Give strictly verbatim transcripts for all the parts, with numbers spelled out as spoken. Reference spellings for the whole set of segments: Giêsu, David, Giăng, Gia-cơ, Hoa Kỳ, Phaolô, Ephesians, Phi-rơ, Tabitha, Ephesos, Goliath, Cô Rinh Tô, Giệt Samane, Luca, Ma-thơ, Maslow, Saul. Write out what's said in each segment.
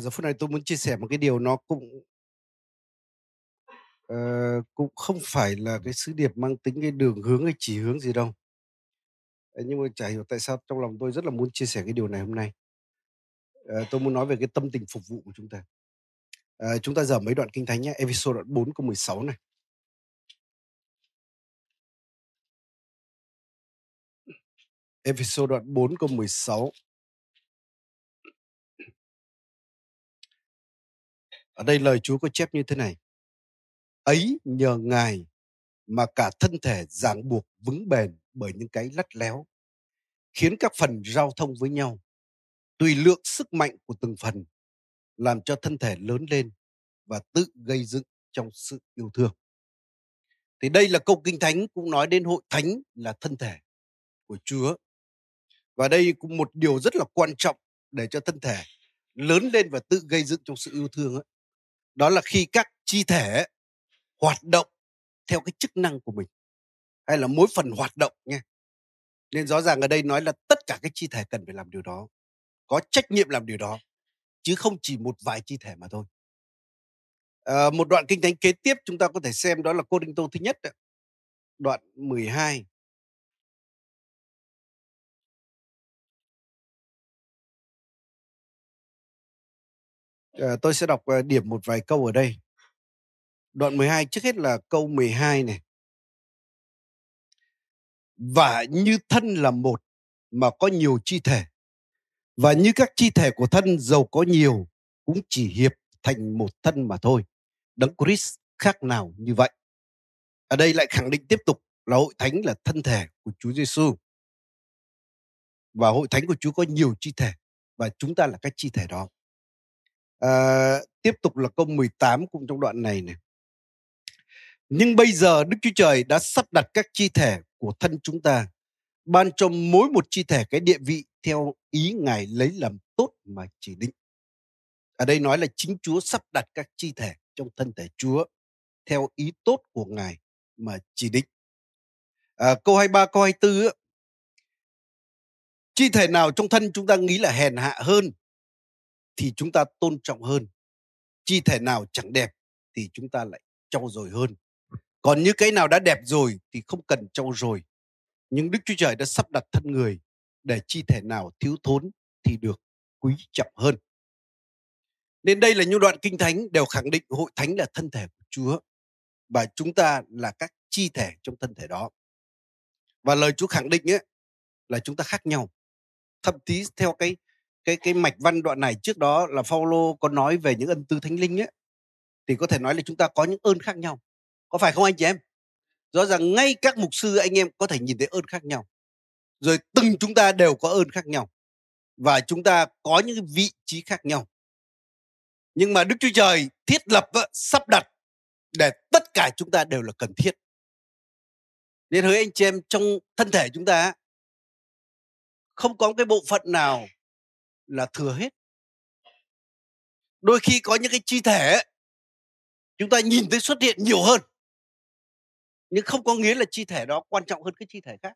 ở giờ phút này tôi muốn chia sẻ một cái điều nó cũng uh, cũng không phải là cái sứ điệp mang tính cái đường hướng hay chỉ hướng gì đâu. Nhưng mà chả hiểu tại sao trong lòng tôi rất là muốn chia sẻ cái điều này hôm nay. uh, Tôi muốn nói về cái tâm tình phục vụ của chúng ta. uh, Chúng ta giờ mấy đoạn kinh thánh nhé. Ephesians đoạn bốn câu mười sáu này. Ephesians đoạn bốn câu mười sáu. Ở đây lời Chúa có chép như thế này: ấy nhờ Ngài mà cả thân thể ràng buộc vững bền bởi những cái lắt léo, khiến các phần giao thông với nhau, tùy lượng sức mạnh của từng phần, làm cho thân thể lớn lên và tự gây dựng trong sự yêu thương. Thì đây là câu kinh thánh cũng nói đến hội thánh là thân thể của Chúa. Và đây cũng một điều rất là quan trọng để cho thân thể lớn lên và tự gây dựng trong sự yêu thương ấy. Đó là khi các chi thể hoạt động theo cái chức năng của mình, hay là mỗi phần hoạt động nha. Nên rõ ràng ở đây nói là tất cả các chi thể cần phải làm điều đó, có trách nhiệm làm điều đó, chứ không chỉ một vài chi thể mà thôi. à, Một đoạn kinh thánh kế tiếp chúng ta có thể xem, đó là Cô Rinh Tô thứ nhất ấy, đoạn mười hai. À, tôi sẽ đọc điểm một vài câu ở đây. Đoạn mười hai, trước hết là câu mười hai này. Và như thân là một mà có nhiều chi thể, và như các chi thể của thân dầu có nhiều, cũng chỉ hiệp thành một thân mà thôi. Đấng Christ khác nào như vậy. Ở đây lại khẳng định tiếp tục là hội thánh là thân thể của Chúa Giêsu, và hội thánh của Chúa có nhiều chi thể, và chúng ta là các chi thể đó. À, tiếp tục là câu mười tám cũng trong đoạn này này. Nhưng bây giờ Đức Chúa Trời đã sắp đặt các chi thể của thân chúng ta, ban cho mỗi một chi thể cái địa vị theo ý Ngài lấy làm tốt mà chỉ định. Ở đây nói là chính Chúa sắp đặt các chi thể trong thân thể Chúa theo ý tốt của Ngài mà chỉ định. à, Câu hai mươi ba, câu hai mươi tư á, chi thể nào trong thân chúng ta nghĩ là hèn hạ hơn thì chúng ta tôn trọng hơn. Chi thể nào chẳng đẹp thì chúng ta lại trau dồi hơn. Còn như cái nào đã đẹp rồi thì không cần trau dồi. Nhưng Đức Chúa Trời đã sắp đặt thân người để chi thể nào thiếu thốn thì được quý trọng hơn. Nên đây là những đoạn kinh thánh đều khẳng định hội thánh là thân thể của Chúa, và chúng ta là các chi thể trong thân thể đó. Và lời Chúa khẳng định ấy, là chúng ta khác nhau. Thậm chí theo cái Cái, cái mạch văn đoạn này trước đó là Phaolô có nói về những ân tứ thánh linh ấy, thì có thể nói là chúng ta có những ơn khác nhau. Có phải không anh chị em? Rõ ràng ngay các mục sư anh em có thể nhìn thấy ơn khác nhau. Rồi từng chúng ta đều có ơn khác nhau, và chúng ta có những vị trí khác nhau. Nhưng mà Đức Chúa Trời thiết lập, sắp đặt để tất cả chúng ta đều là cần thiết. Nên hỡi anh chị em, trong thân thể chúng ta không có cái bộ phận nào là thừa hết. Đôi khi có những cái chi thể chúng ta nhìn thấy xuất hiện nhiều hơn, nhưng không có nghĩa là chi thể đó quan trọng hơn cái chi thể khác.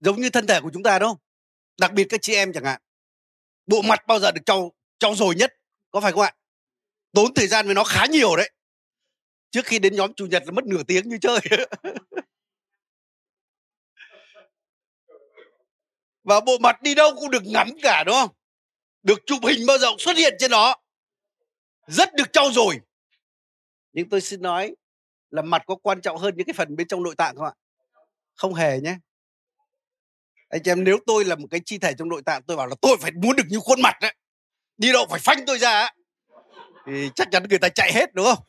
Giống như thân thể của chúng ta đâu, đặc biệt các chị em chẳng hạn, bộ mặt bao giờ được trau, trau dồi nhất, có phải không ạ? Tốn thời gian với nó khá nhiều đấy. Trước khi đến nhóm Chủ nhật là mất nửa tiếng như chơi. Và bộ mặt đi đâu cũng được ngắm cả, đúng không? Được chụp hình bao giờ cũng xuất hiện trên đó, rất được trau dồi. Nhưng tôi xin nói là mặt có quan trọng hơn những cái phần bên trong nội tạng không ạ? Không hề nhé. Anh em, nếu tôi là một cái chi thể trong nội tạng, tôi bảo là tôi phải muốn được như khuôn mặt đấy, đi đâu phải phanh tôi ra ấy, thì chắc chắn người ta chạy hết, đúng không?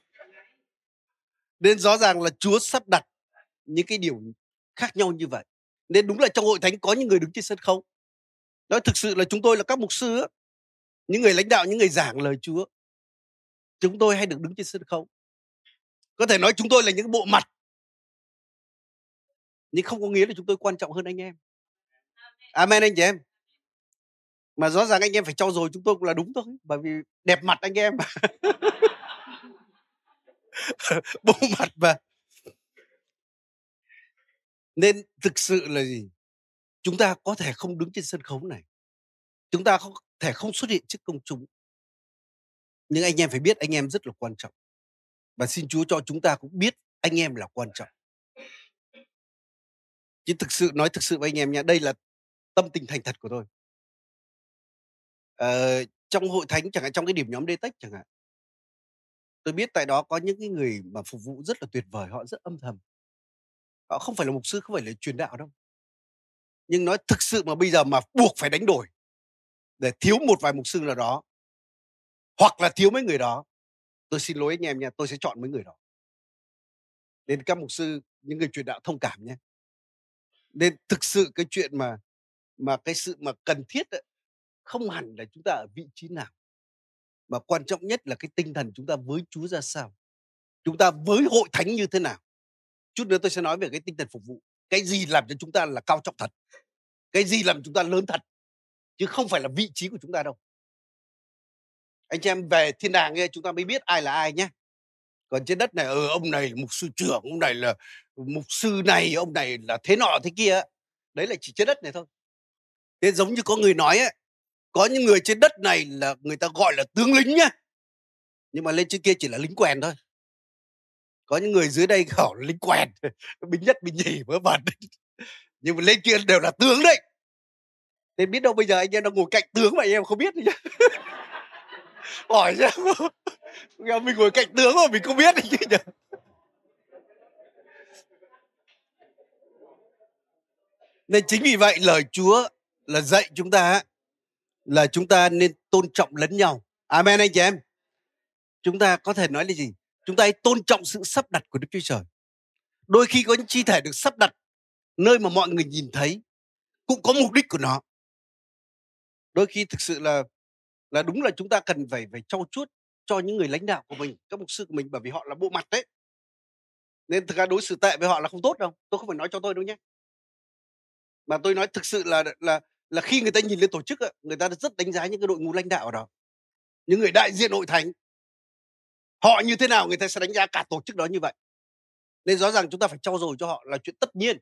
Nên rõ ràng là Chúa sắp đặt những cái điều khác nhau như vậy. Nên đúng là trong hội thánh có những người đứng trên sân khấu. Đó thực sự là chúng tôi là các mục sư ấy, những người lãnh đạo, những người giảng lời Chúa, chúng tôi hay được đứng trên sân khấu. Có thể nói chúng tôi là những bộ mặt, nhưng không có nghĩa là chúng tôi quan trọng hơn anh em. Amen anh chị em. Mà rõ ràng anh em phải trau dồi, chúng tôi cũng là đúng thôi, bởi vì đẹp mặt anh em. Bộ mặt mà. Nên thực sự là gì? Chúng ta có thể không đứng trên sân khấu này, chúng ta có thể không xuất hiện trước công chúng, Nhưng anh em phải biết anh em rất là quan trọng. Và xin Chúa cho chúng ta cũng biết anh em là quan trọng. Chứ thực sự, nói thực sự với anh em nha, đây là tâm tình thành thật của tôi. Ờ, trong hội thánh chẳng hạn, trong cái điểm nhóm Đê Tách chẳng hạn, tôi biết tại đó có những cái người mà phục vụ rất là tuyệt vời, họ rất âm thầm. Họ không phải là mục sư, không phải là truyền đạo đâu. Nhưng nói thực sự mà bây giờ mà buộc phải đánh đổi để thiếu một vài mục sư nào đó, hoặc là thiếu mấy người đó, tôi xin lỗi anh em nha, tôi sẽ chọn mấy người đó. Nên các mục sư, những người truyền đạo thông cảm nhé. Nên thực sự cái chuyện mà mà cái sự mà cần thiết ấy, không hẳn là chúng ta ở vị trí nào, mà quan trọng nhất là cái tinh thần chúng ta với Chúa ra sao, chúng ta với hội thánh như thế nào. Chút nữa tôi sẽ nói về cái tinh thần phục vụ. Cái gì làm cho chúng ta là cao trọng thật, cái gì làm chúng ta lớn thật, chứ không phải là vị trí của chúng ta đâu. Anh em về thiên đàng nghe chúng ta mới biết ai là ai nhé. Còn trên đất này, ừ, ông này là mục sư trưởng, ông này là mục sư này, ông này là thế nọ thế kia. Đấy là chỉ trên đất này thôi. Thế giống như có người nói ấy, có những người trên đất này là người ta gọi là tướng lính nhá, nhưng mà lên trên kia chỉ là lính quèn thôi. Có những người dưới đây gọi lính quèn, binh nhất binh nhì vớ vẩn, nhưng mà lên kia đều là tướng đấy. Thế biết đâu bây giờ anh em đang ngồi cạnh tướng mà anh em không biết nữa nhá. Hỏi ra mình ngồi cạnh tướng mà mình không biết đấy chứ nhỉ. Nên chính vì vậy lời Chúa là dạy chúng ta là chúng ta nên tôn trọng lẫn nhau. Amen anh chị em. Chúng ta có thể nói là gì? Chúng ta hãy tôn trọng sự sắp đặt của Đức Chúa Trời. Đôi khi có những chi thể được sắp đặt nơi mà mọi người nhìn thấy cũng có mục đích của nó. Đôi khi thực sự là là đúng là chúng ta cần phải phải trau chuốt cho những người lãnh đạo của mình, các mục sư của mình, bởi vì họ là bộ mặt đấy. Nên thực ra đối xử tệ với họ là không tốt đâu. Tôi không phải nói cho tôi đâu nhé. Mà tôi nói thực sự là là là khi người ta nhìn lên tổ chức, người ta rất đánh giá những cái đội ngũ lãnh đạo ở đó. Những người đại diện hội thánh, họ như thế nào người ta sẽ đánh giá cả tổ chức đó như vậy. Nên rõ ràng chúng ta phải trau dồi cho họ là chuyện tất nhiên.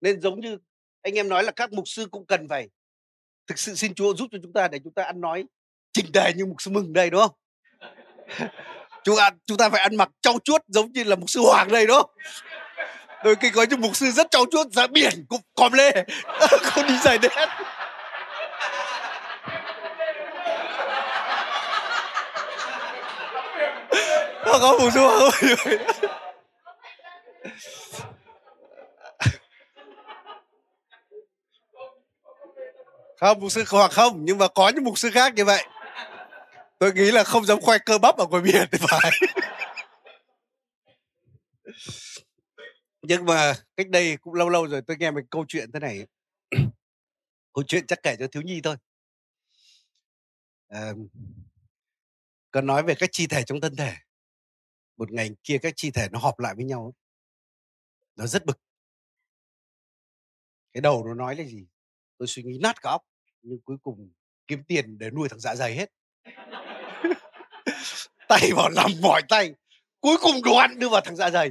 Nên giống như anh em nói là các mục sư cũng cần phải thực sự xin Chúa giúp cho chúng ta để chúng ta ăn nói chỉnh tề như mục sư Mừng đây, đúng không? Chúng ta, chúng ta phải ăn mặc trau chuốt giống như là mục sư Hoàng đây, đúng không? Đôi khi có những mục sư rất trau chuốt ra biển cũng còm lê, không đi giày đen. Có mục sư Hoàng ơi. Không, mục sư Hoàng không, nhưng mà có những mục sư khác như vậy. Tôi nghĩ là không dám khoe cơ bắp ở ngoài biển thì phải. Nhưng mà cách đây cũng lâu lâu rồi tôi nghe một câu chuyện thế này. Câu chuyện chắc kể cho thiếu nhi thôi. À, còn nói về các chi thể trong thân thể. Một ngày kia các chi thể nó họp lại với nhau. Nó rất bực. Cái đầu nó nói là gì? Tôi suy nghĩ nát cả óc, nhưng cuối cùng kiếm tiền để nuôi thằng dạ dày hết. Tay vào làm mỏi tay, cuối cùng đồ ăn đưa vào thằng dạ dày.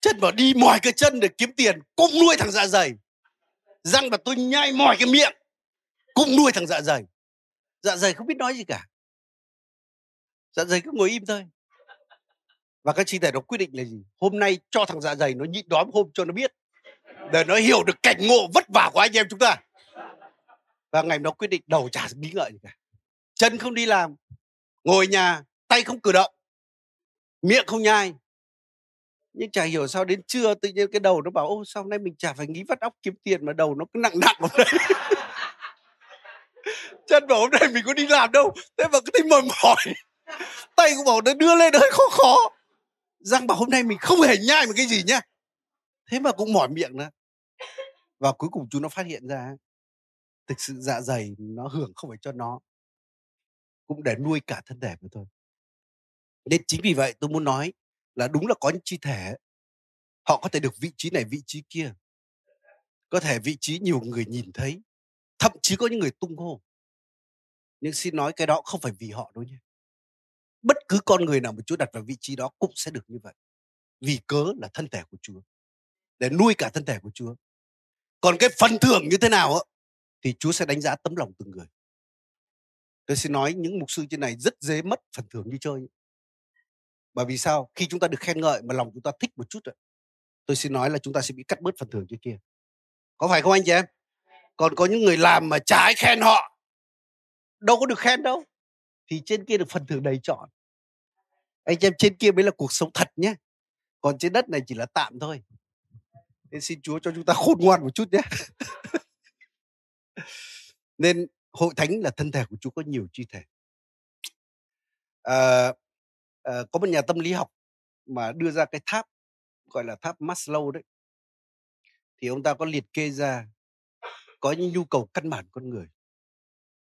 Chân vào đi mỏi cái chân để kiếm tiền, cũng nuôi thằng dạ dày. Răng mà tôi nhai mỏi cái miệng, cũng nuôi thằng dạ dày. Dạ dày không biết nói gì cả. Dạ dày cứ ngồi im thôi. Và các chi thể đó quyết định là gì? Hôm nay cho thằng dạ dày nó nhịn đói một hôm cho nó biết, để nó hiểu được cảnh ngộ vất vả của anh em chúng ta. Và ngày nó quyết định đầu chả nghĩ ngợi gì cả. Chân không đi làm, ngồi nhà, tay không cử động, miệng không nhai. Nhưng chả hiểu sao đến trưa tự nhiên cái đầu nó bảo ô sao hôm nay mình chả phải nghĩ vắt óc kiếm tiền mà đầu nó cứ nặng nặng hôm nay. Chân bảo hôm nay mình có đi làm đâu, thế mà cứ thấy mỏi mỏi. Tay cũng bảo nó đưa lên hơi khó khó. Răng bảo hôm nay mình không hề nhai một cái gì nhá, thế mà cũng mỏi miệng nữa. Và cuối cùng chúng nó phát hiện ra thực sự dạ dày nó hưởng không phải cho nó, cũng để nuôi cả thân thể của tôi. Nên chính vì vậy tôi muốn nói là đúng là có những chi thể họ có thể được vị trí này vị trí kia, có thể vị trí nhiều người nhìn thấy, thậm chí có những người tung hô. Nhưng xin nói cái đó không phải vì họ đâu nhé. Bất cứ con người nào mà Chúa đặt vào vị trí đó cũng sẽ được như vậy, vì cớ là thân thể của Chúa, để nuôi cả thân thể của Chúa. Còn cái phần thưởng như thế nào á, thì Chúa sẽ đánh giá tấm lòng từng người. Tôi xin nói những mục sư trên này rất dễ mất phần thưởng như chơi. Bởi vì sao? Khi chúng ta được khen ngợi mà lòng chúng ta thích một chút rồi, tôi xin nói là chúng ta sẽ bị cắt bớt phần thưởng như kia. Có phải không anh chị em? Còn có những người làm mà chả ai khen họ, đâu có được khen đâu, thì trên kia được phần thưởng đầy trọn. Anh chị em, trên kia mới là cuộc sống thật nhé, còn trên đất này chỉ là tạm thôi. Nên xin Chúa cho chúng ta khôn ngoan một chút nhé. Nên hội thánh là thân thể của Chúa, có nhiều chi thể. À, à, có một nhà tâm lý học mà đưa ra cái tháp gọi là tháp Maslow đấy, thì ông ta có liệt kê ra có những nhu cầu căn bản của con người.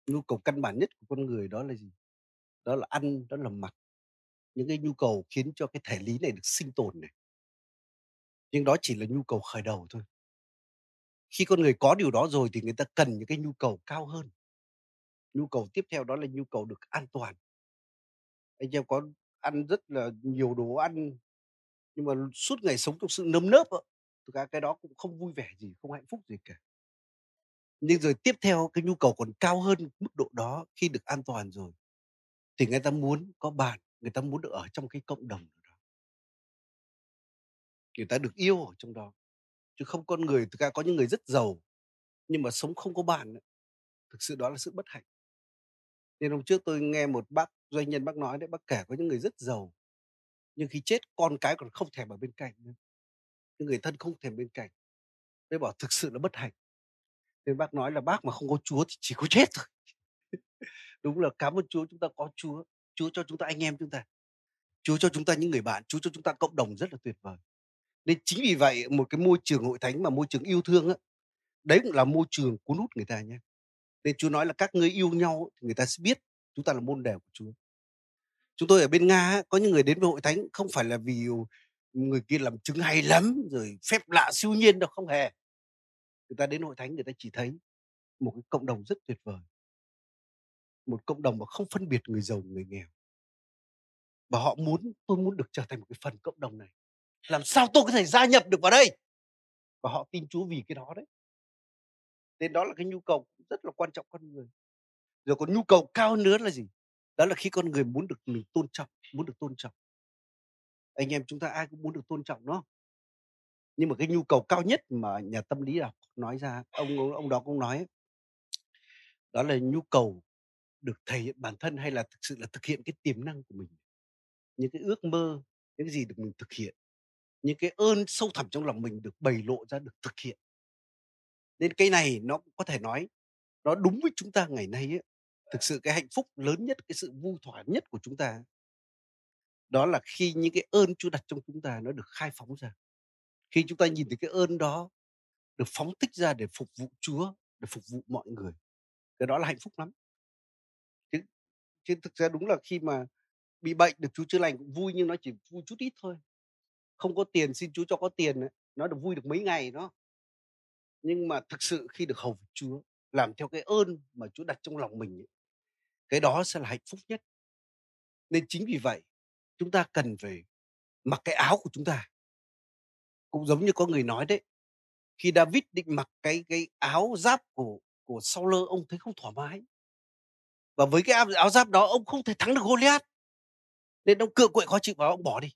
Nhu cầu căn bản nhất của con người đó là gì? Đó là ăn, đó là mặc. Những cái nhu cầu khiến cho cái thể lý này được sinh tồn này. Nhưng đó chỉ là nhu cầu khởi đầu thôi. Khi con người có điều đó rồi thì người ta cần những cái nhu cầu cao hơn. Nhu cầu tiếp theo đó là nhu cầu được an toàn. Anh em có ăn rất là nhiều đồ ăn, nhưng mà suốt ngày sống trong sự nơm nớp, cái đó cũng không vui vẻ gì, không hạnh phúc gì cả. Nhưng rồi tiếp theo cái nhu cầu còn cao hơn mức độ đó, khi được an toàn rồi, thì người ta muốn có bạn, người ta muốn được ở trong cái cộng đồng đó. Người ta được yêu ở trong đó. Chứ không con người, thực ra có những người rất giàu nhưng mà sống không có bạn, thực sự đó là sự bất hạnh. Nên hôm trước tôi nghe một bác doanh nhân bác nói đấy, bác kể có những người rất giàu nhưng khi chết con cái còn không thèm ở bên cạnh nữa. Những người thân không thèm bên cạnh. Tôi bảo thực sự là bất hạnh. Nên bác nói là bác mà không có Chúa thì chỉ có chết thôi. Đúng là cảm ơn Chúa chúng ta có Chúa. Chúa cho chúng ta anh em chúng ta. Chúa cho chúng ta những người bạn. Chúa cho chúng ta cộng đồng rất là tuyệt vời. Nên chính vì vậy một cái môi trường hội thánh mà môi trường yêu thương á, đấy cũng là môi trường cuốn hút người ta nhé. Nên Chúa nói là các ngươi yêu nhau thì người ta sẽ biết chúng ta là môn đệ của Chúa. Chúng tôi ở bên Nga có những người đến với hội thánh không phải là vì người kia làm chứng hay lắm rồi phép lạ siêu nhiên đâu, không hề. Người ta đến hội thánh người ta chỉ thấy một cái cộng đồng rất tuyệt vời. Một cộng đồng mà không phân biệt người giàu người nghèo. Và họ muốn, tôi muốn được trở thành một cái phần cộng đồng này. Làm sao tôi có thể gia nhập được vào đây? Và họ tin Chúa vì cái đó đấy. Nên đó là cái nhu cầu rất là quan trọng con người. Rồi còn nhu cầu cao nữa là gì? Đó là khi con người muốn được mình tôn trọng, muốn được tôn trọng. Anh em chúng ta ai cũng muốn được tôn trọng đúng không? Nhưng mà cái nhu cầu cao nhất mà nhà tâm lý học nói ra, ông ông đó cũng nói ấy, đó là nhu cầu được thể hiện bản thân, hay là thực sự là thực hiện cái tiềm năng của mình. Những cái ước mơ, những cái gì được mình thực hiện, những cái ơn sâu thẳm trong lòng mình được bày lộ ra, được thực hiện. Nên cái này nó có thể nói nó đúng với chúng ta ngày nay ấy. Thực sự cái hạnh phúc lớn nhất, cái sự vui thỏa nhất của chúng ta đó là khi những cái ơn Chúa đặt trong chúng ta nó được khai phóng ra. Khi chúng ta nhìn thấy cái ơn đó được phóng tích ra để phục vụ Chúa, để phục vụ mọi người, cái đó là hạnh phúc lắm. Chứ, chứ thực ra đúng là khi mà bị bệnh được Chúa chữa lành cũng vui, nhưng nó chỉ vui chút ít thôi. Không có tiền xin Chúa cho có tiền, nó được vui được mấy ngày đó. Nhưng mà thực sự khi được hầu Chúa, làm theo cái ơn mà Chúa đặt trong lòng mình, cái đó sẽ là hạnh phúc nhất. Nên chính vì vậy chúng ta cần phải mặc cái áo của chúng ta. Cũng giống như có người nói đấy, khi David định mặc cái, cái áo giáp của, của Saul, ông thấy không thoải mái. Và với cái áo giáp đó ông không thể thắng được Goliath. Nên ông cựa quậy khó chịu và ông bỏ đi.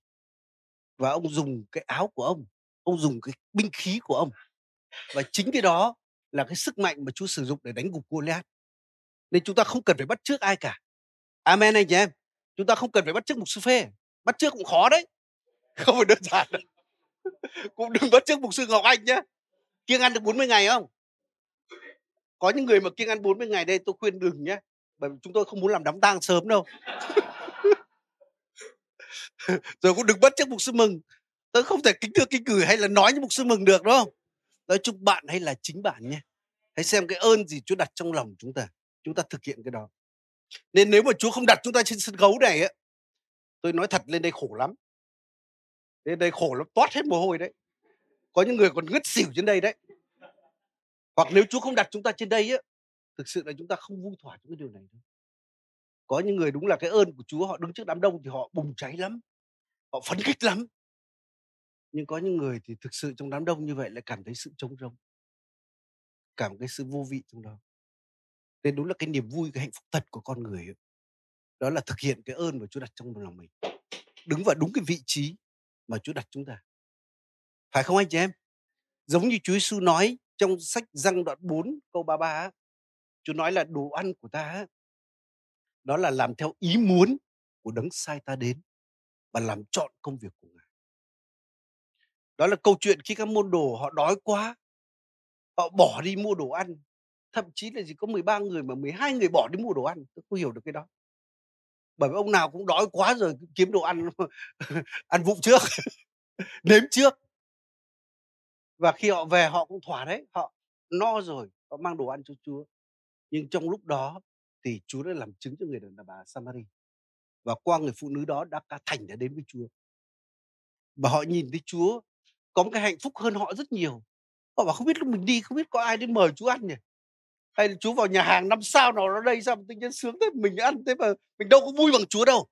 Và ông dùng cái áo của ông, ông dùng cái binh khí của ông. Và chính cái đó là cái sức mạnh mà Chúa sử dụng để đánh gục Goliath. Nên chúng ta không cần phải bắt chước ai cả. Amen anh chị em. Chúng ta không cần phải bắt chước mục sư Phê. Bắt chước cũng khó đấy. Không phải đơn giản đâu. Cũng đừng bắt chước mục sư Ngọc Anh nhé. Kiêng ăn được bốn mươi ngày không? Có những người mà kiêng ăn bốn mươi ngày đây tôi khuyên đừng nhé. Bởi vì chúng tôi không muốn làm đám tang sớm đâu. Rồi cũng đừng bắt chước mục sư Mừng. Tôi không thể kính thưa kính cử hay là nói như mục sư Mừng được đúng không? Nói chung bạn hay là chính bạn nhé. Hãy xem cái ơn gì Chúa đặt trong lòng chúng ta, chúng ta thực hiện cái đó. Nên nếu mà Chúa không đặt chúng ta trên sân khấu này ấy, tôi nói thật lên đây khổ lắm. Lên đây khổ lắm, toát hết mồ hôi đấy. Có những người còn ngất xỉu trên đây đấy. Hoặc nếu Chúa không đặt chúng ta trên đây ấy, thực sự là chúng ta không vui thỏa những cái điều này đâu. Có những người đúng là cái ơn của Chúa, họ đứng trước đám đông thì họ bùng cháy lắm, họ phấn khích lắm. Nhưng có những người thì thực sự trong đám đông như vậy lại cảm thấy sự trống rỗng, cảm thấy sự vô vị trong đó. Đây đúng là cái niềm vui, cái hạnh phúc thật của con người. Đó là thực hiện cái ơn mà Chúa đặt trong lòng mình. Đứng vào đúng cái vị trí mà Chúa đặt chúng ta. Phải không anh chị em? Giống như Chúa Giêsu nói trong sách Giăng đoạn bốn câu ba mươi ba. Chúa nói là đồ ăn của ta đó là làm theo ý muốn của đấng sai ta đến và làm trọn công việc của Ngài. Đó là câu chuyện khi các môn đồ họ đói quá, họ bỏ đi mua đồ ăn. Thậm chí là chỉ có mười ba người mà mười hai người bỏ đi mua đồ ăn. Tôi không hiểu được cái đó. Bởi vì ông nào cũng đói quá rồi kiếm đồ ăn ăn vụng trước, nếm trước. Và khi họ về họ cũng thỏa đấy, họ no rồi, họ mang đồ ăn cho Chúa. Nhưng trong lúc đó thì Chúa đã làm chứng cho người đàn bà Samari. Và qua người phụ nữ đó đã cả thành đã đến với Chúa. Và họ nhìn thấy Chúa có một cái hạnh phúc hơn họ rất nhiều. Họ bảo không biết lúc mình đi, không biết có ai đến mời Chúa ăn nhỉ? Hay là Chúa vào nhà hàng năm sao nào nó đây, sao mà tự nhiên sướng thế, mình ăn thế mà mình đâu có vui bằng Chúa đâu.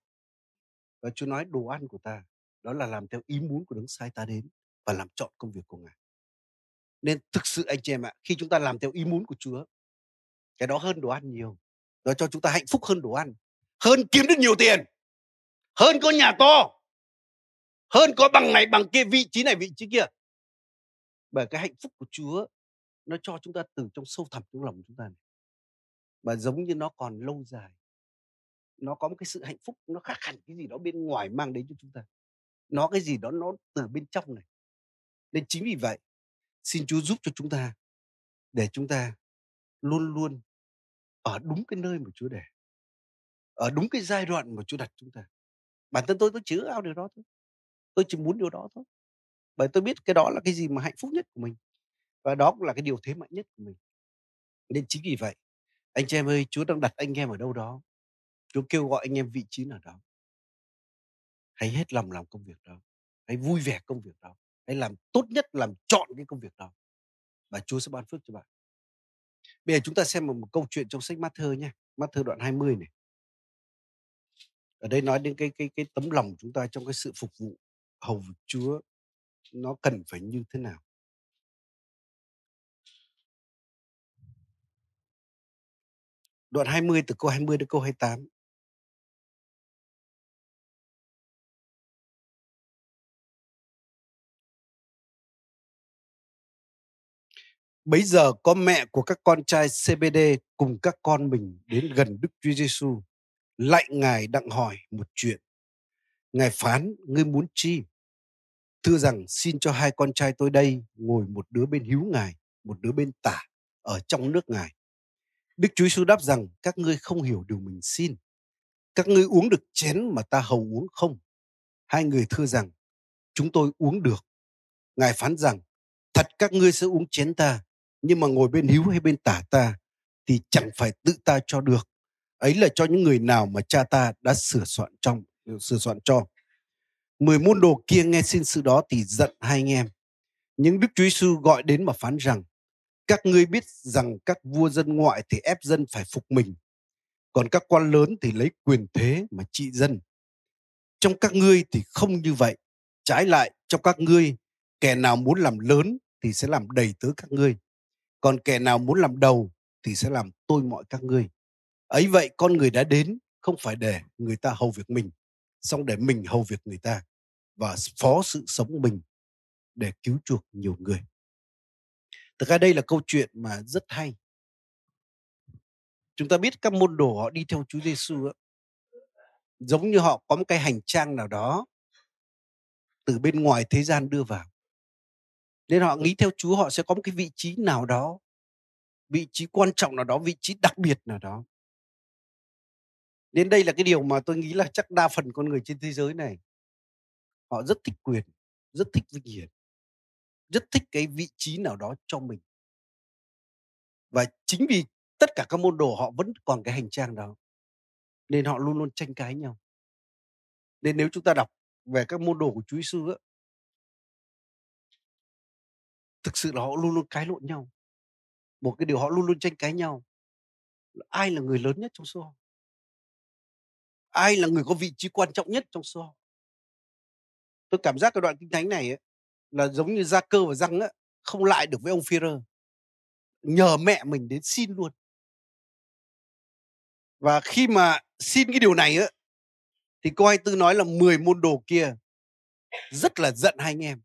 Và Chúa nói đồ ăn của ta, đó là làm theo ý muốn của đấng sai ta đến và làm trọn công việc của Ngài. Nên thực sự anh chị em ạ, à, khi chúng ta làm theo ý muốn của Chúa, cái đó hơn đồ ăn nhiều. Đó cho chúng ta hạnh phúc hơn đồ ăn, hơn kiếm được nhiều tiền, hơn có nhà to, hơn có bằng này bằng kia, vị trí này vị trí kia. Bởi cái hạnh phúc của Chúa nó cho chúng ta từ trong sâu thẳm trong lòng chúng ta này. Mà giống như nó còn lâu dài. Nó có một cái sự hạnh phúc, nó khác hẳn cái gì đó bên ngoài mang đến cho chúng ta. Nó cái gì đó nó từ bên trong này. Nên chính vì vậy, xin Chúa giúp cho chúng ta để chúng ta luôn luôn ở đúng cái nơi mà Chúa để, ở đúng cái giai đoạn mà Chúa đặt chúng ta. Bản thân tôi, tôi chỉ ước ao điều đó thôi. Tôi chỉ muốn điều đó thôi. Bởi tôi biết cái đó là cái gì mà hạnh phúc nhất của mình. Và đó cũng là cái điều thế mạnh nhất của mình. Nên chính vì vậy, anh chị em ơi, Chúa đang đặt anh em ở đâu đó. Chúa kêu gọi anh em vị trí nào đó. Hãy hết lòng làm công việc đó. Hãy vui vẻ công việc đó. Hãy làm tốt nhất, làm trọn cái công việc đó. Và Chúa sẽ ban phước cho bạn. Bây giờ chúng ta xem một, một câu chuyện trong sách Ma-thơ nha. Ma-thơ đoạn hai mươi này. Ở đây nói đến cái, cái, cái tấm lòng của chúng ta trong cái sự phục vụ hầu việc Chúa. Nó cần phải như thế nào? Đoạn hai mươi từ câu hai mươi đến câu hai mươi tám. Bấy giờ có mẹ của các con trai xê bê đê cùng các con mình đến gần Đức Chúa Giêsu, lại Ngài đặng hỏi một chuyện. Ngài phán: Ngươi muốn chi? Thưa rằng xin cho hai con trai tôi đây ngồi một đứa bên hữu Ngài, một đứa bên tả, ở trong nước Ngài. Đức Chúa Giêsu đáp rằng: Các ngươi không hiểu điều mình xin. Các ngươi uống được chén mà ta hầu uống không? Hai người thưa rằng: Chúng tôi uống được. Ngài phán rằng: Thật các ngươi sẽ uống chén ta, nhưng mà ngồi bên hữu hay bên tả ta thì chẳng phải tự ta cho được. Ấy là cho những người nào mà cha ta đã sửa soạn trong sửa soạn cho. Mười môn đồ kia nghe xin sự đó thì giận hai anh em. Nhưng Đức Chúa Giêsu gọi đến mà phán rằng: Các ngươi biết rằng các vua dân ngoại thì ép dân phải phục mình, còn các quan lớn thì lấy quyền thế mà trị dân. Trong các ngươi thì không như vậy. Trái lại, trong các ngươi, kẻ nào muốn làm lớn thì sẽ làm đầy tớ các ngươi, còn kẻ nào muốn làm đầu thì sẽ làm tôi mọi các ngươi. Ấy vậy, con người đã đến không phải để người ta hầu việc mình, song để mình hầu việc người ta và phó sự sống mình để cứu chuộc nhiều người. Thực ra đây là câu chuyện mà rất hay. Chúng ta biết các môn đồ họ đi theo Chúa Giêsu giống như họ có một cái hành trang nào đó từ bên ngoài thế gian đưa vào. Nên họ nghĩ theo Chúa họ sẽ có một cái vị trí nào đó, vị trí quan trọng nào đó, vị trí đặc biệt nào đó. Nên đây là cái điều mà tôi nghĩ là chắc đa phần con người trên thế giới này họ rất thích quyền, rất thích vinh hiển, rất thích cái vị trí nào đó cho mình. Và chính vì tất cả các môn đồ họ vẫn còn cái hành trang đó, nên họ luôn luôn tranh cãi nhau. Nên nếu chúng ta đọc về các môn đồ của Chúa Giêsu á, thực sự là họ luôn luôn cãi lộn nhau. Một cái điều họ luôn luôn tranh cãi nhau là ai là người lớn nhất trong số họ, ai là người có vị trí quan trọng nhất trong số họ. Tôi cảm giác cái đoạn kinh thánh này ấy, là giống như Gia Cơ và Giăng không lại được với ông Phi-rơ, nhờ mẹ mình đến xin luôn. Và khi mà xin cái điều này á, thì câu hai mươi tư nói là mười môn đồ kia rất là giận hai anh em.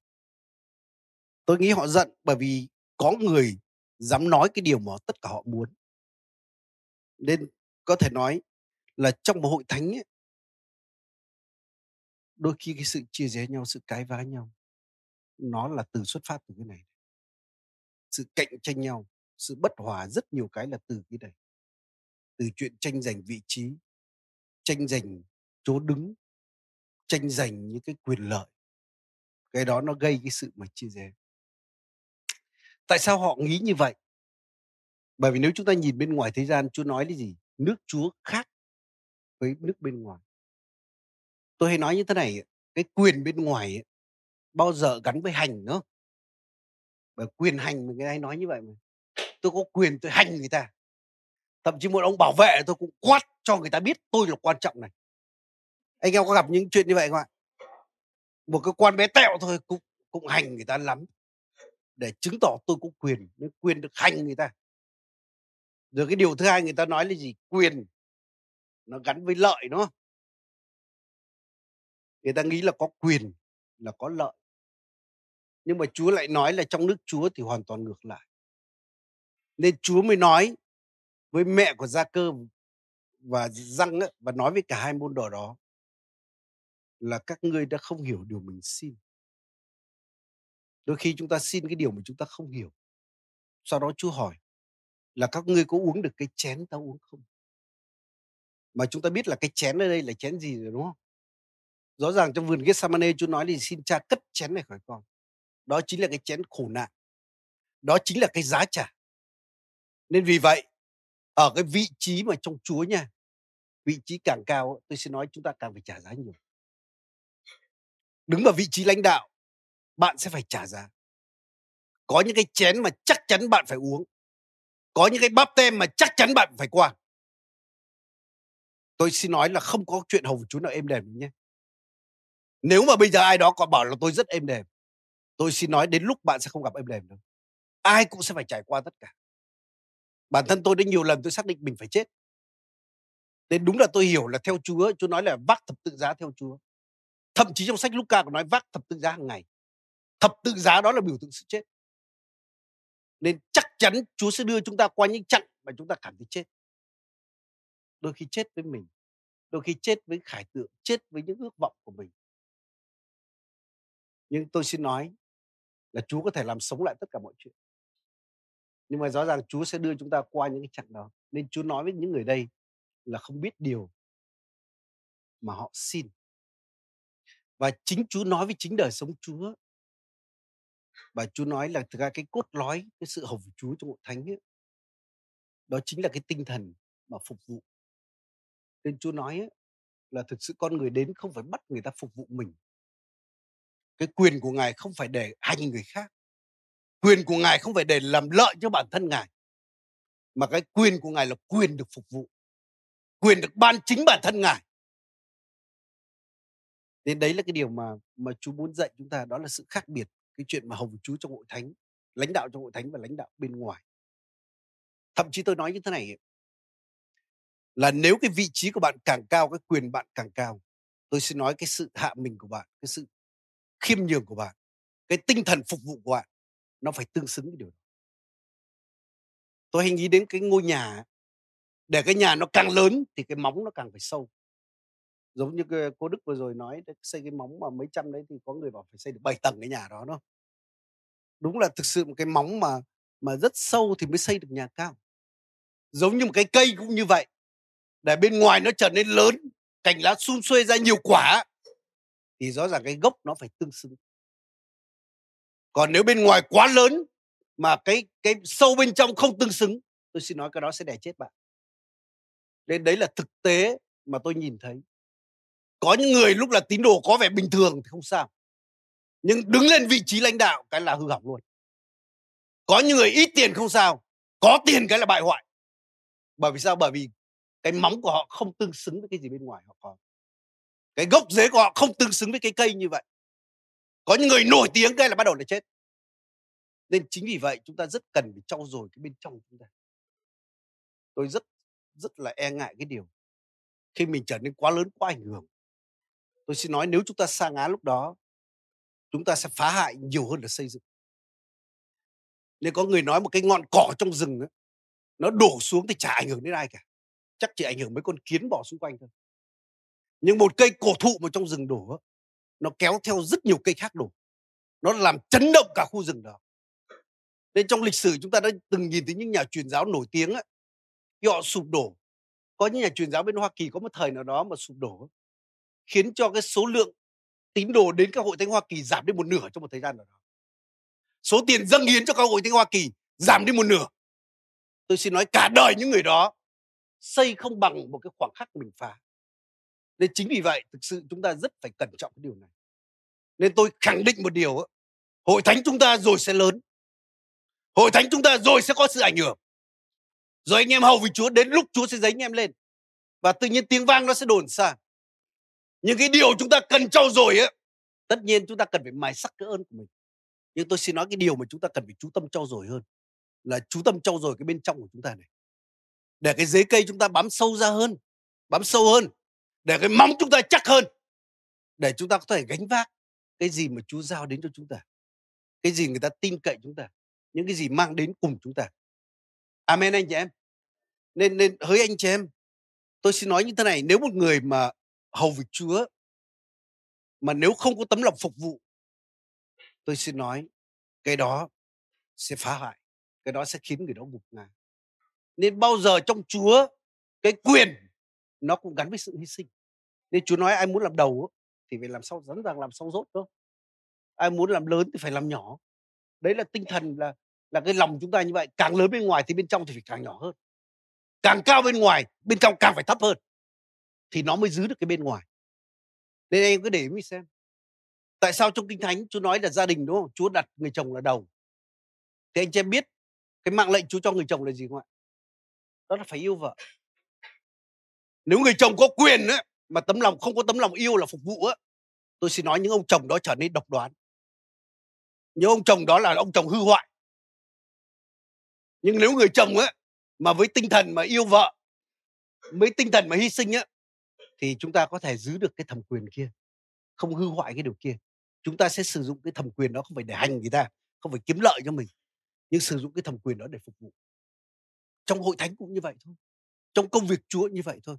Tôi nghĩ họ giận bởi vì có người dám nói cái điều mà tất cả họ muốn. Nên có thể nói là trong một hội thánh ấy, đôi khi cái sự chia rẽ nhau, sự cái vá nhau, nó là từ xuất phát từ cái này. Sự cạnh tranh nhau, sự bất hòa, rất nhiều cái là từ cái này. Từ chuyện tranh giành vị trí, tranh giành chỗ đứng, tranh giành những cái quyền lợi. Cái đó nó gây cái sự mà chia rẽ. Tại sao họ nghĩ như vậy? Bởi vì nếu chúng ta nhìn bên ngoài thế gian, Chúa nói cái gì? Nước Chúa khác với nước bên ngoài. Tôi hay nói như thế này, cái quyền bên ngoài bao giờ gắn với hành nữa. Bởi quyền hành mình hay nói như vậy mà. Tôi có quyền tôi hành người ta. Thậm chí một ông bảo vệ tôi cũng quát cho người ta biết tôi là quan trọng này. Anh em có gặp những chuyện như vậy không ạ? Một cái quan bé tẹo thôi cũng, cũng hành người ta lắm. Để chứng tỏ tôi có quyền, quyền được hành người ta. Rồi cái điều thứ hai người ta nói là gì? Quyền nó gắn với lợi nó. Người ta nghĩ là có quyền là có lợi. Nhưng mà Chúa lại nói là trong nước Chúa thì hoàn toàn ngược lại. Nên Chúa mới nói với mẹ của Gia-cơ và Giăng ấy, và nói với cả hai môn đồ đó là các ngươi đã không hiểu điều mình xin. Đôi khi chúng ta xin cái điều mà chúng ta không hiểu. Sau đó Chúa hỏi là các ngươi có uống được cái chén ta uống không? Mà chúng ta biết là cái chén ở đây là chén gì rồi đúng không? Rõ ràng trong vườn Giệt Samane Chúa nói thì xin cha cất chén này khỏi con. Đó chính là cái chén khổ nạn. Đó chính là cái giá trả. Nên vì vậy, ở cái vị trí mà trong Chúa nha, vị trí càng cao, tôi xin nói chúng ta càng phải trả giá nhiều. Đứng vào vị trí lãnh đạo, bạn sẽ phải trả giá. Có những cái chén mà chắc chắn bạn phải uống. Có những cái báp tem mà chắc chắn bạn phải qua. Tôi xin nói là không có chuyện hầu Chúa nào êm đềm nhé. Nếu mà bây giờ ai đó còn bảo là tôi rất êm đềm, tôi xin nói đến lúc bạn sẽ không gặp êm đềm đâu. Ai cũng sẽ phải trải qua tất cả. Bản thân tôi đã nhiều lần tôi xác định mình phải chết. Đến đúng là tôi hiểu là theo Chúa, Chúa nói là vác thập tự giá theo Chúa. Thậm chí trong sách Luca còn nói vác thập tự giá hàng ngày. Thập tự giá đó là biểu tượng sự chết. Nên chắc chắn Chúa sẽ đưa chúng ta qua những chặng mà chúng ta cảm thấy chết. Đôi khi chết với mình, đôi khi chết với khải tượng, chết với những ước vọng của mình. Nhưng tôi xin nói là Chúa có thể làm sống lại tất cả mọi chuyện. Nhưng mà rõ ràng Chúa sẽ đưa chúng ta qua những cái chặng đó. Nên Chúa nói với những người đây là không biết điều mà họ xin. Và chính Chúa nói với chính đời sống Chúa. Và Chúa nói là thực ra cái cốt lõi, cái sự hầu Chúa trong hội thánh ấy, đó chính là cái tinh thần mà phục vụ. Nên Chúa nói ấy, là thực sự con người đến không phải bắt người ta phục vụ mình. Cái quyền của Ngài không phải để hành người khác. Quyền của Ngài không phải để làm lợi cho bản thân Ngài. Mà cái quyền của Ngài là quyền được phục vụ. Quyền được ban chính bản thân Ngài. Nên đấy là cái điều mà, mà Chúa muốn dạy chúng ta. Đó là sự khác biệt. Cái chuyện mà hầu Chúa trong hội thánh. Lãnh đạo trong hội thánh và lãnh đạo bên ngoài. Thậm chí tôi nói như thế này. Là nếu cái vị trí của bạn càng cao, cái quyền bạn càng cao. Tôi sẽ nói cái sự hạ mình của bạn. Cái sự khiêm nhường của bạn, cái tinh thần phục vụ của bạn, nó phải tương xứng với điều đó. Tôi hay nghĩ đến cái ngôi nhà. Để cái nhà nó càng lớn thì cái móng nó càng phải sâu. Giống như cô Đức vừa rồi nói, xây cái móng mà mấy trăm đấy thì có người bảo phải xây được bảy tầng cái nhà đó đó. Đúng là thực sự một cái móng mà, mà rất sâu thì mới xây được nhà cao. Giống như một cái cây cũng như vậy. Để bên ngoài nó trở nên lớn, cành lá sum xuê ra nhiều quả, thì rõ ràng cái gốc nó phải tương xứng. Còn nếu bên ngoài quá lớn mà cái, cái sâu bên trong không tương xứng, tôi xin nói cái đó sẽ đè chết bạn. Nên đấy là thực tế mà tôi nhìn thấy. Có những người lúc là tín đồ có vẻ bình thường thì không sao. Nhưng đứng lên vị trí lãnh đạo cái là hư hỏng luôn. Có những người ít tiền không sao. Có tiền cái là bại hoại. Bởi vì sao? Bởi vì cái móng của họ không tương xứng với cái gì bên ngoài họ có. Cái gốc rễ của họ không tương xứng với cái cây như vậy. Có những người nổi tiếng cái là bắt đầu là chết. Nên chính vì vậy chúng ta rất cần phải trau dồi cái bên trong chúng ta. Tôi rất rất là e ngại cái điều khi mình trở nên quá lớn, quá ảnh hưởng. Tôi xin nói nếu chúng ta sa ngã lúc đó, chúng ta sẽ phá hại nhiều hơn là xây dựng. Nên có người nói một cái ngọn cỏ trong rừng đó, nó đổ xuống thì chả ảnh hưởng đến ai cả, chắc chỉ ảnh hưởng mấy con kiến bò xung quanh thôi. Nhưng một cây cổ thụ mà trong rừng đổ đó, nó kéo theo rất nhiều cây khác đổ, nó làm chấn động cả khu rừng đó. Nên trong lịch sử chúng ta đã từng nhìn thấy những nhà truyền giáo nổi tiếng ấy, họ sụp đổ. Có những nhà truyền giáo bên Hoa Kỳ có một thời nào đó mà sụp đổ, khiến cho cái số lượng tín đồ đến các hội thánh Hoa Kỳ giảm đi một nửa trong một thời gian nào đó. Số tiền dâng hiến cho các hội thánh Hoa Kỳ giảm đi một nửa. Tôi xin nói cả đời những người đó xây không bằng một cái khoảng khắc mình phá. Nên chính vì vậy thực sự chúng ta rất phải cẩn trọng cái điều này. Nên tôi khẳng định một điều, hội thánh chúng ta rồi sẽ lớn, hội thánh chúng ta rồi sẽ có sự ảnh hưởng, rồi anh em hầu vì Chúa, đến lúc Chúa sẽ giấy anh em lên và tự nhiên tiếng vang nó sẽ đồn xa. Những cái điều chúng ta cần trau dồi ấy, tất nhiên chúng ta cần phải mài sắc cái ơn của mình. Nhưng tôi xin nói cái điều mà chúng ta cần phải chú tâm trau dồi hơn là chú tâm trau dồi cái bên trong của chúng ta này, để cái rễ cây chúng ta bám sâu ra hơn, bám sâu hơn, để cái móng chúng ta chắc hơn, để chúng ta có thể gánh vác cái gì mà Chúa giao đến cho chúng ta, cái gì người ta tin cậy chúng ta, những cái gì mang đến cùng chúng ta. Amen anh chị em. Nên, nên hỡi anh chị em, tôi xin nói như thế này, nếu một người mà hầu việc Chúa mà nếu không có tấm lòng phục vụ, tôi xin nói cái đó sẽ phá hoại, cái đó sẽ khiến người đó gục ngã. Nên bao giờ trong Chúa cái quyền nó cũng gắn với sự hy sinh. Nên Chúa nói ai muốn làm đầu thì phải làm sau, sẵn sàng làm sau rốt thôi. Ai muốn làm lớn thì phải làm nhỏ. Đấy là tinh thần, là là cái lòng chúng ta như vậy. Càng lớn bên ngoài thì bên trong thì phải càng nhỏ hơn, càng cao bên ngoài, bên trong càng phải thấp hơn, thì nó mới giữ được cái bên ngoài. Nên em cứ để ý xem, tại sao trong Kinh Thánh Chúa nói là gia đình, đúng không? Chúa đặt người chồng là đầu. Thì anh chị em biết cái mạng lệnh Chúa cho người chồng là gì không ạ? Đó là phải yêu vợ. Nếu người chồng có quyền ấy, mà tấm lòng không có tấm lòng yêu là phục vụ ấy, tôi xin nói những ông chồng đó trở nên độc đoán. Những ông chồng đó là ông chồng hư hoại. Nhưng nếu người chồng ấy, mà với tinh thần mà yêu vợ, với tinh thần mà hy sinh ấy, thì chúng ta có thể giữ được cái thẩm quyền kia, không hư hoại cái điều kia. Chúng ta sẽ sử dụng cái thẩm quyền đó không phải để hành người ta, không phải kiếm lợi cho mình, nhưng sử dụng cái thẩm quyền đó để phục vụ. Trong hội thánh cũng như vậy thôi, trong công việc Chúa như vậy thôi.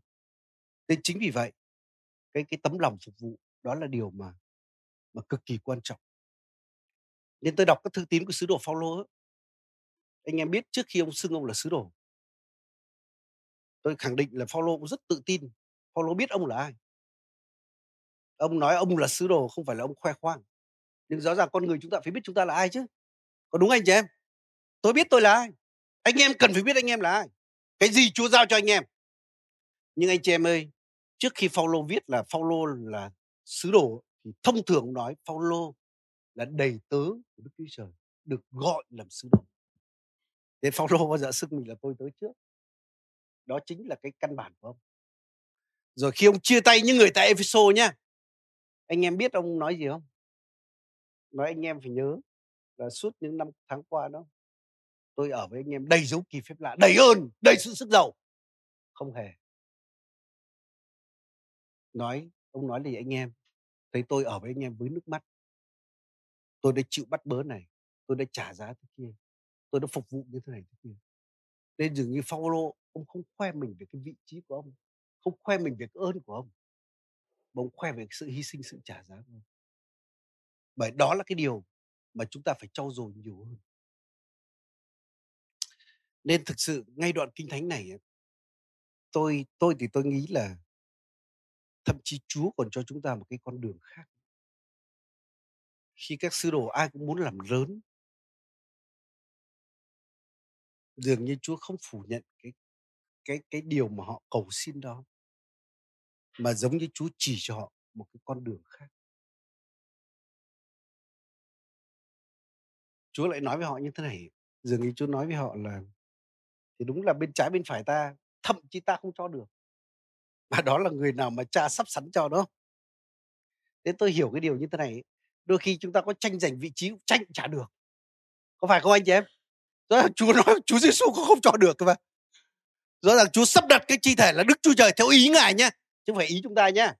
Nên chính vì vậy cái, cái tấm lòng phục vụ đó là điều mà, mà cực kỳ quan trọng. Nên tôi đọc các thư tín của sứ đồ Phaolô, anh em biết trước khi ông xưng ông là sứ đồ, tôi khẳng định là Phaolô cũng rất tự tin. Phaolô biết ông là ai. Ông nói ông là sứ đồ không phải là ông khoe khoang. Nhưng rõ ràng con người chúng ta phải biết chúng ta là ai chứ. Có đúng anh chị em? Tôi biết tôi là ai. Anh em cần phải biết anh em là ai, cái gì Chúa giao cho anh em. Nhưng anh chị em ơi, trước khi Phaolô viết là Phaolô là sứ đồ thì thông thường nói Phaolô là đầy tớ của Đức Chúa Trời, được gọi làm sứ đồ. Thế Phaolô bao giờ xưng mình là tôi tớ trước. Đó chính là cái căn bản của ông. Rồi khi ông chia tay những người tại Ephesos nhá, anh em biết ông nói gì không? Nói anh em phải nhớ là suốt những năm tháng qua đó, tôi ở với anh em đầy dấu kỳ phép lạ, đầy ơn, đầy sự sức giàu. Không hề. Nói, ông nói là anh em, thấy tôi ở với anh em với nước mắt. Tôi đã chịu bắt bớ này, tôi đã trả giá thế kia, tôi đã phục vụ như thế này thế kia. Nên dường như Phaolô, ông không khoe mình về cái vị trí của ông, không khoe mình về cái ơn của ông, mà ông khoe về sự hy sinh, sự trả giá của ông. Bởi đó là cái điều mà chúng ta phải trau dồi nhiều hơn. Nên thực sự ngay đoạn Kinh Thánh này, tôi tôi thì tôi nghĩ là thậm chí Chúa còn cho chúng ta một cái con đường khác. Khi các sứ đồ ai cũng muốn làm lớn, dường như Chúa không phủ nhận cái cái cái điều mà họ cầu xin đó, mà giống như Chúa chỉ cho họ một cái con đường khác. Chúa lại nói với họ như thế này, dường như Chúa nói với họ là thì đúng là bên trái bên phải ta, thậm chí ta không cho được, mà đó là người nào mà cha sắp sẵn cho đó. Thế tôi hiểu cái điều như thế này, đôi khi chúng ta có tranh giành vị trí cũng tranh chả được, có phải không anh chị em? Chúa nói Chúa Giêsu cũng không cho được cơ mà. Rõ ràng Chúa sắp đặt cái chi thể là Đức Chúa Trời theo ý Ngài nhé, chứ không phải ý chúng ta nhé.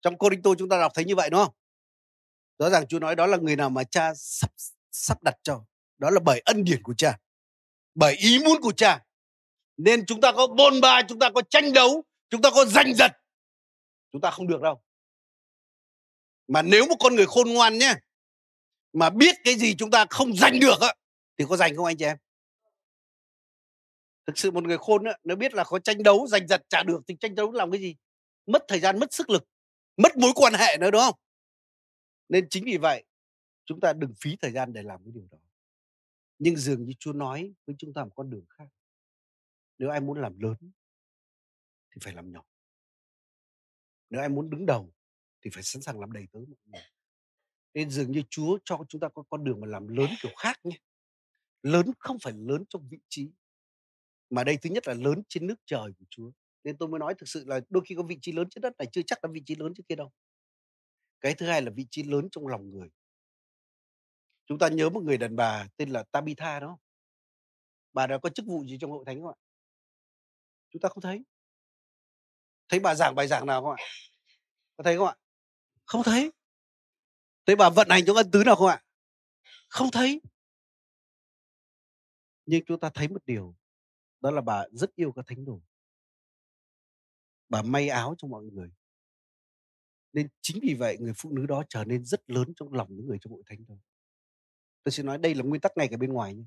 Trong Cô Rinh Tô chúng ta đọc thấy như vậy đúng không? Rõ ràng Chúa nói đó là người nào mà Cha sắp, sắp đặt cho. Đó là bởi ân điển của Cha, bởi ý muốn của Cha. Nên chúng ta có bôn ba, chúng ta có tranh đấu, chúng ta có giành giật, chúng ta không được đâu. Mà nếu một con người khôn ngoan nhé, mà biết cái gì chúng ta không giành được á, thì có giành không anh chị em? Thực sự một người khôn á, nó biết là có tranh đấu, giành giật chả được thì tranh đấu làm cái gì? Mất thời gian, mất sức lực, mất mối quan hệ nữa đúng không? Nên chính vì vậy chúng ta đừng phí thời gian để làm cái điều đó. Nhưng dường như Chúa nói với chúng ta một con đường khác. Nếu ai muốn làm lớn thì phải làm nhỏ. Nếu ai muốn đứng đầu thì phải sẵn sàng làm đầy tớ mọi người. Nên dường như Chúa cho chúng ta có con đường mà làm lớn kiểu khác nhé. Lớn không phải lớn trong vị trí, mà đây thứ nhất là lớn trên nước trời của Chúa. Nên tôi mới nói thực sự là đôi khi có vị trí lớn trên đất này chưa chắc là vị trí lớn trên kia đâu. Cái thứ hai là vị trí lớn trong lòng người. Chúng ta nhớ một người đàn bà tên là Tabitha đó. Bà đã có chức vụ gì trong hội thánh không ạ? Chúng ta không thấy. Thấy bà giảng bài giảng nào không ạ? Có thấy không ạ? Không thấy. Thấy bà vận hành trong ân tứ nào không ạ? Không thấy. Nhưng chúng ta thấy một điều, đó là bà rất yêu các thánh đồ. Bà may áo cho mọi người. Nên chính vì vậy người phụ nữ đó trở nên rất lớn trong lòng những người trong hội thánh đó. Tôi sẽ nói đây là nguyên tắc ngay cả bên ngoài nhé.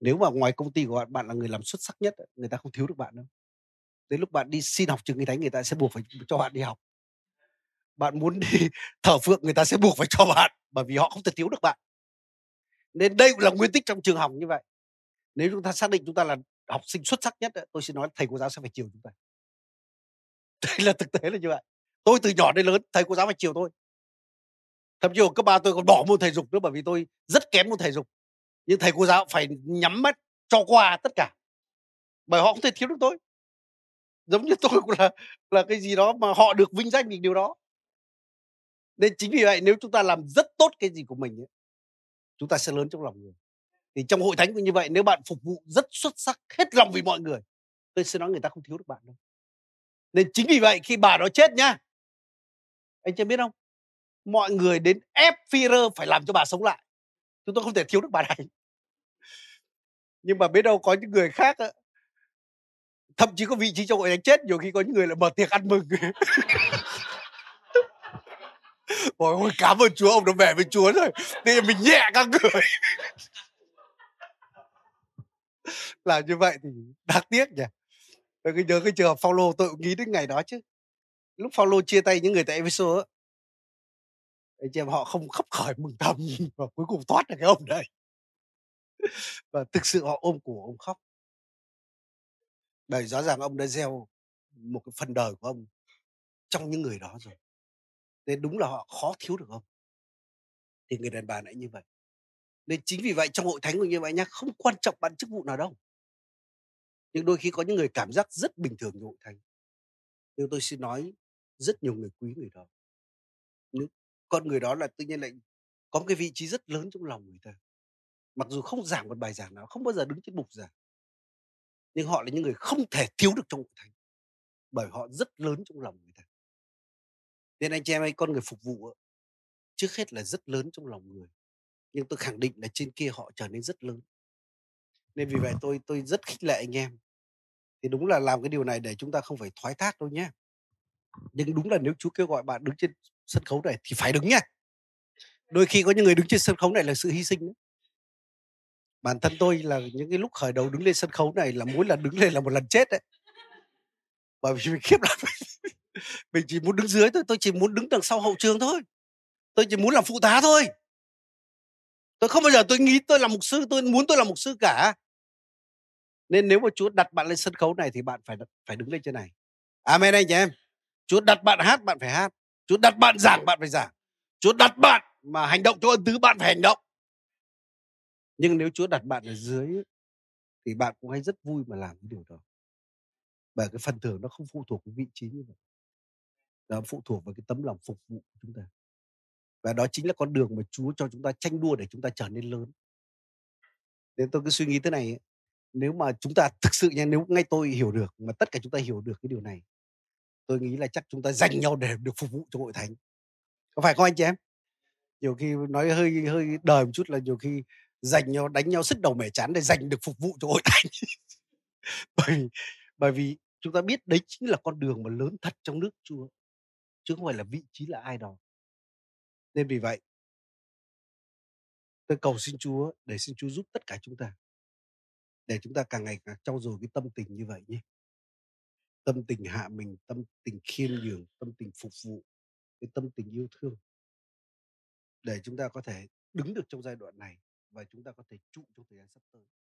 Nếu mà ngoài công ty của bạn, bạn là người làm xuất sắc nhất, người ta không thiếu được bạn đâu. Đến lúc bạn đi xin học trường y thánh, người ta sẽ buộc phải cho bạn đi học. Bạn muốn đi thờ phượng, người ta sẽ buộc phải cho bạn, bởi vì họ không thể thiếu được bạn. Nên đây cũng là nguyên tích trong trường học như vậy. Nếu chúng ta xác định chúng ta là học sinh xuất sắc nhất, tôi xin nói thầy cô giáo sẽ phải chiều chúng ta. Đây là thực tế là như vậy. Tôi từ nhỏ đến lớn, thầy cô giáo phải chiều tôi. Thậm chí hồi cấp ba tôi còn bỏ môn thể dục nữa, bởi vì tôi rất kém môn thể dục. Nhưng thầy cô giáo phải nhắm mắt cho qua tất cả, bởi họ không thể thiếu được tôi. Giống như tôi cũng là, là cái gì đó mà họ được vinh danh vì điều đó. Nên chính vì vậy nếu chúng ta làm rất tốt cái gì của mình ấy, chúng ta sẽ lớn trong lòng người. Thì trong hội thánh cũng như vậy, nếu bạn phục vụ rất xuất sắc, hết lòng vì mọi người, tôi sẽ nói người ta không thiếu được bạn đâu. Nên chính vì vậy khi bà đó chết nhá, anh chị biết không, mọi người đến ép Führer phải làm cho bà sống lại. Chúng tôi không thể thiếu được bà này. Nhưng mà biết đâu có những người khác đó, thậm chí có vị trí trong hội thánh chết, nhiều khi có những người lại mở tiệc ăn mừng. Ôi ôi, cảm ơn Chúa, ông đã về với Chúa rồi, nên mình nhẹ các người. Làm như vậy thì đáng tiếc nhỉ. Tôi cứ nhớ cái trường hợp Phaolô, tôi cũng nghĩ đến ngày đó chứ. Lúc Phaolô chia tay những người tại Ephesians á, anh chị em họ không khấp khởi mừng thầm, và cuối cùng thoát được cái ông đấy. Và thực sự họ ôm cổ ông khóc. Bởi rõ ràng ông đã gieo một cái phần đời của ông trong những người đó rồi. Nên đúng là họ khó thiếu được ông. Thì người đàn bà lại như vậy. Nên chính vì vậy trong hội thánh của như vậy nhá, không quan trọng bạn chức vụ nào đâu. Nhưng đôi khi có những người cảm giác rất bình thường trong hội thánh. Nhưng tôi xin nói rất nhiều người quý người đó. Những con người đó là tự nhiên lại có một cái vị trí rất lớn trong lòng người ta. Mặc dù không giảng một bài giảng nào, không bao giờ đứng trên bục giảng, nhưng họ là những người không thể thiếu được trong hội thánh, bởi họ rất lớn trong lòng người ta. Nên anh chị em ơi, con người phục vụ trước hết là rất lớn trong lòng người. Nhưng tôi khẳng định là trên kia họ trở nên rất lớn. Nên vì vậy tôi tôi rất khích lệ anh em. Thì đúng là làm cái điều này để chúng ta không phải thoái thác đâu nhé. Nhưng đúng là nếu Chúa kêu gọi bạn đứng trên sân khấu này thì phải đứng nhé. Đôi khi có những người đứng trên sân khấu này là sự hy sinh đấy. Bản thân tôi là những cái lúc khởi đầu đứng lên sân khấu này là mỗi lần đứng lên là một lần chết đấy. Bởi vì mình khiếp lắm. Mình chỉ muốn đứng dưới thôi, tôi chỉ muốn đứng đằng sau hậu trường thôi. Tôi chỉ muốn làm phụ tá thôi. Tôi không bao giờ tôi nghĩ tôi là mục sư, tôi muốn tôi là mục sư cả. Nên nếu mà Chúa đặt bạn lên sân khấu này thì bạn phải phải đứng lên trên này. Amen anh chị em. Chúa đặt bạn hát, bạn phải hát. Chúa đặt bạn giảng, bạn phải giảng. Chúa đặt bạn mà hành động cho ân tứ, bạn phải hành động. Nhưng nếu Chúa đặt bạn ở dưới thì bạn cũng hay rất vui mà làm cái điều đó. Bởi cái phần thưởng nó không phụ thuộc vào vị trí như vậy. Nó phụ thuộc vào cái tấm lòng phục vụ của chúng ta. Và đó chính là con đường mà Chúa cho chúng ta tranh đua để chúng ta trở nên lớn. Nên tôi cứ suy nghĩ thế này, Nếu mà chúng ta thực sự nha, nếu ngay tôi hiểu được, mà tất cả chúng ta hiểu được cái điều này, tôi nghĩ là chắc chúng ta dành nhau để được phục vụ cho hội thánh. Có phải không anh chị em? Nhiều khi nói hơi hơi đời một chút là nhiều khi dành nhau, đánh nhau sứt đầu mẻ chán để dành được phục vụ cho hội thánh. bởi, vì, bởi vì chúng ta biết đấy chính là con đường mà lớn thật trong nước Chúa, chứ không phải là vị trí là ai đó. Nên vì vậy, tôi cầu xin Chúa để xin Chúa giúp tất cả chúng ta, để chúng ta càng ngày càng trau dồi cái tâm tình như vậy nhé. Tâm tình hạ mình, tâm tình khiêm nhường, tâm tình phục vụ, cái tâm tình yêu thương, để chúng ta có thể đứng được trong giai đoạn này và chúng ta có thể trụ trong thời gian sắp tới.